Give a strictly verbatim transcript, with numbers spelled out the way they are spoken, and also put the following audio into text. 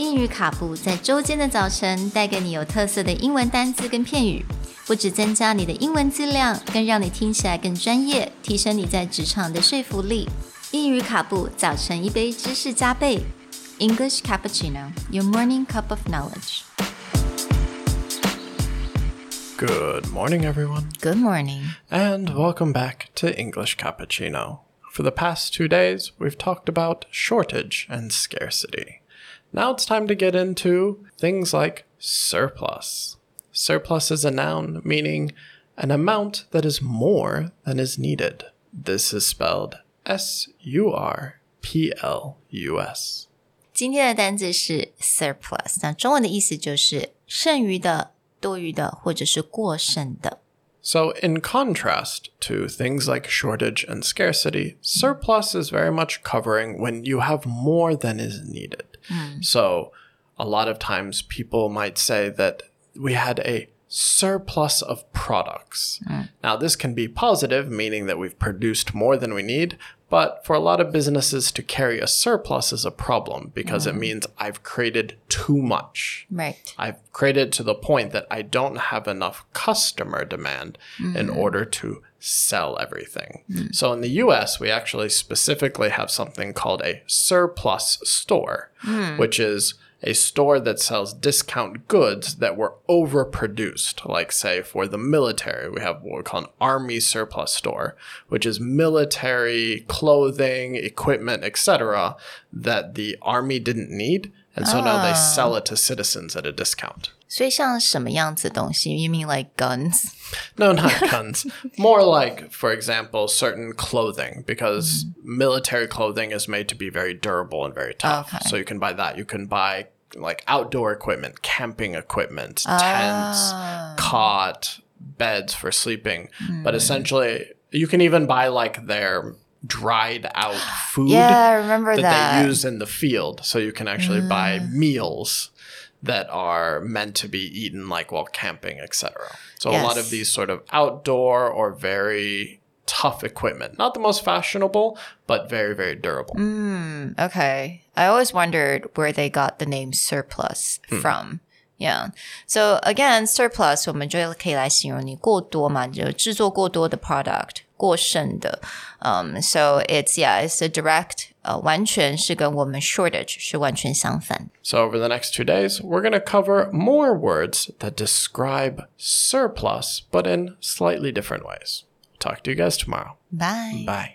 英语卡布在周间的早晨带给你有特色的英文单字跟片语，不只增加你的英文质量，更让你听起来更专业，提升你在职场的说服力。英语卡布，早晨一杯知识加倍。English Cappuccino, your morning cup of knowledge. Good morning, everyone. Good morning. And welcome back to English Cappuccino. For the past two days, we've talked about shortage and scarcity.Now it's time to get into things like surplus. Surplus is a noun meaning an amount that is more than is needed. This is spelled S U R P L U S. 今天的单字是 surplus， 那中文的意思就是剩余的、多余的或者是过剩的。So in contrast to things like shortage and scarcity, surplus is very much covering when you have more than is needed.Mm. So a lot of times people might say that we had a surplus of products. Mm. Now, this can be positive, meaning that we've produced more than we need. But for a lot of businesses to carry a surplus is a problem because mm. it means I've created too much. Right. I've created to the point that I don't have enough customer demand mm. in order to sell everything. Mm. So in the U S, we actually specifically have something called a surplus store, mm. which is a store that sells discount goods that were overproduced. Like, say, for the military, we have what we call an army surplus store, which is military clothing, equipment, et cetera that the army didn't need. And so oh. now they sell it to citizens at a discount.所以像什么样子的东西 You mean like guns? No, not guns. More like, for example, certain clothing. Because mm-hmm. military clothing is made to be very durable and very tough. Okay. So you can buy that. You can buy like outdoor equipment, camping equipment, ah. tents, cot, beds for sleeping. Mm. But essentially, you can even buy like their...dried out food yeah, I remember that, that they use in the field. So you can actually mm. buy meals that are meant to be eaten like while camping, et cetera. So yes. a lot of these sort of outdoor or very tough equipment. Not the most fashionable, but very, very durable. Mm, okay. I always wondered where they got the name surplus mm. from.Yeah. So again, surplus, 我们就可以来形容你过多嘛，就制作过多的 product, 过剩的。Um, so it's, yeah, it's a direct, uh, 完全是跟我们 shortage 是完全相反。So over the next two days, we're going to cover more words that describe surplus, but in slightly different ways. Talk to you guys tomorrow. Bye. Bye.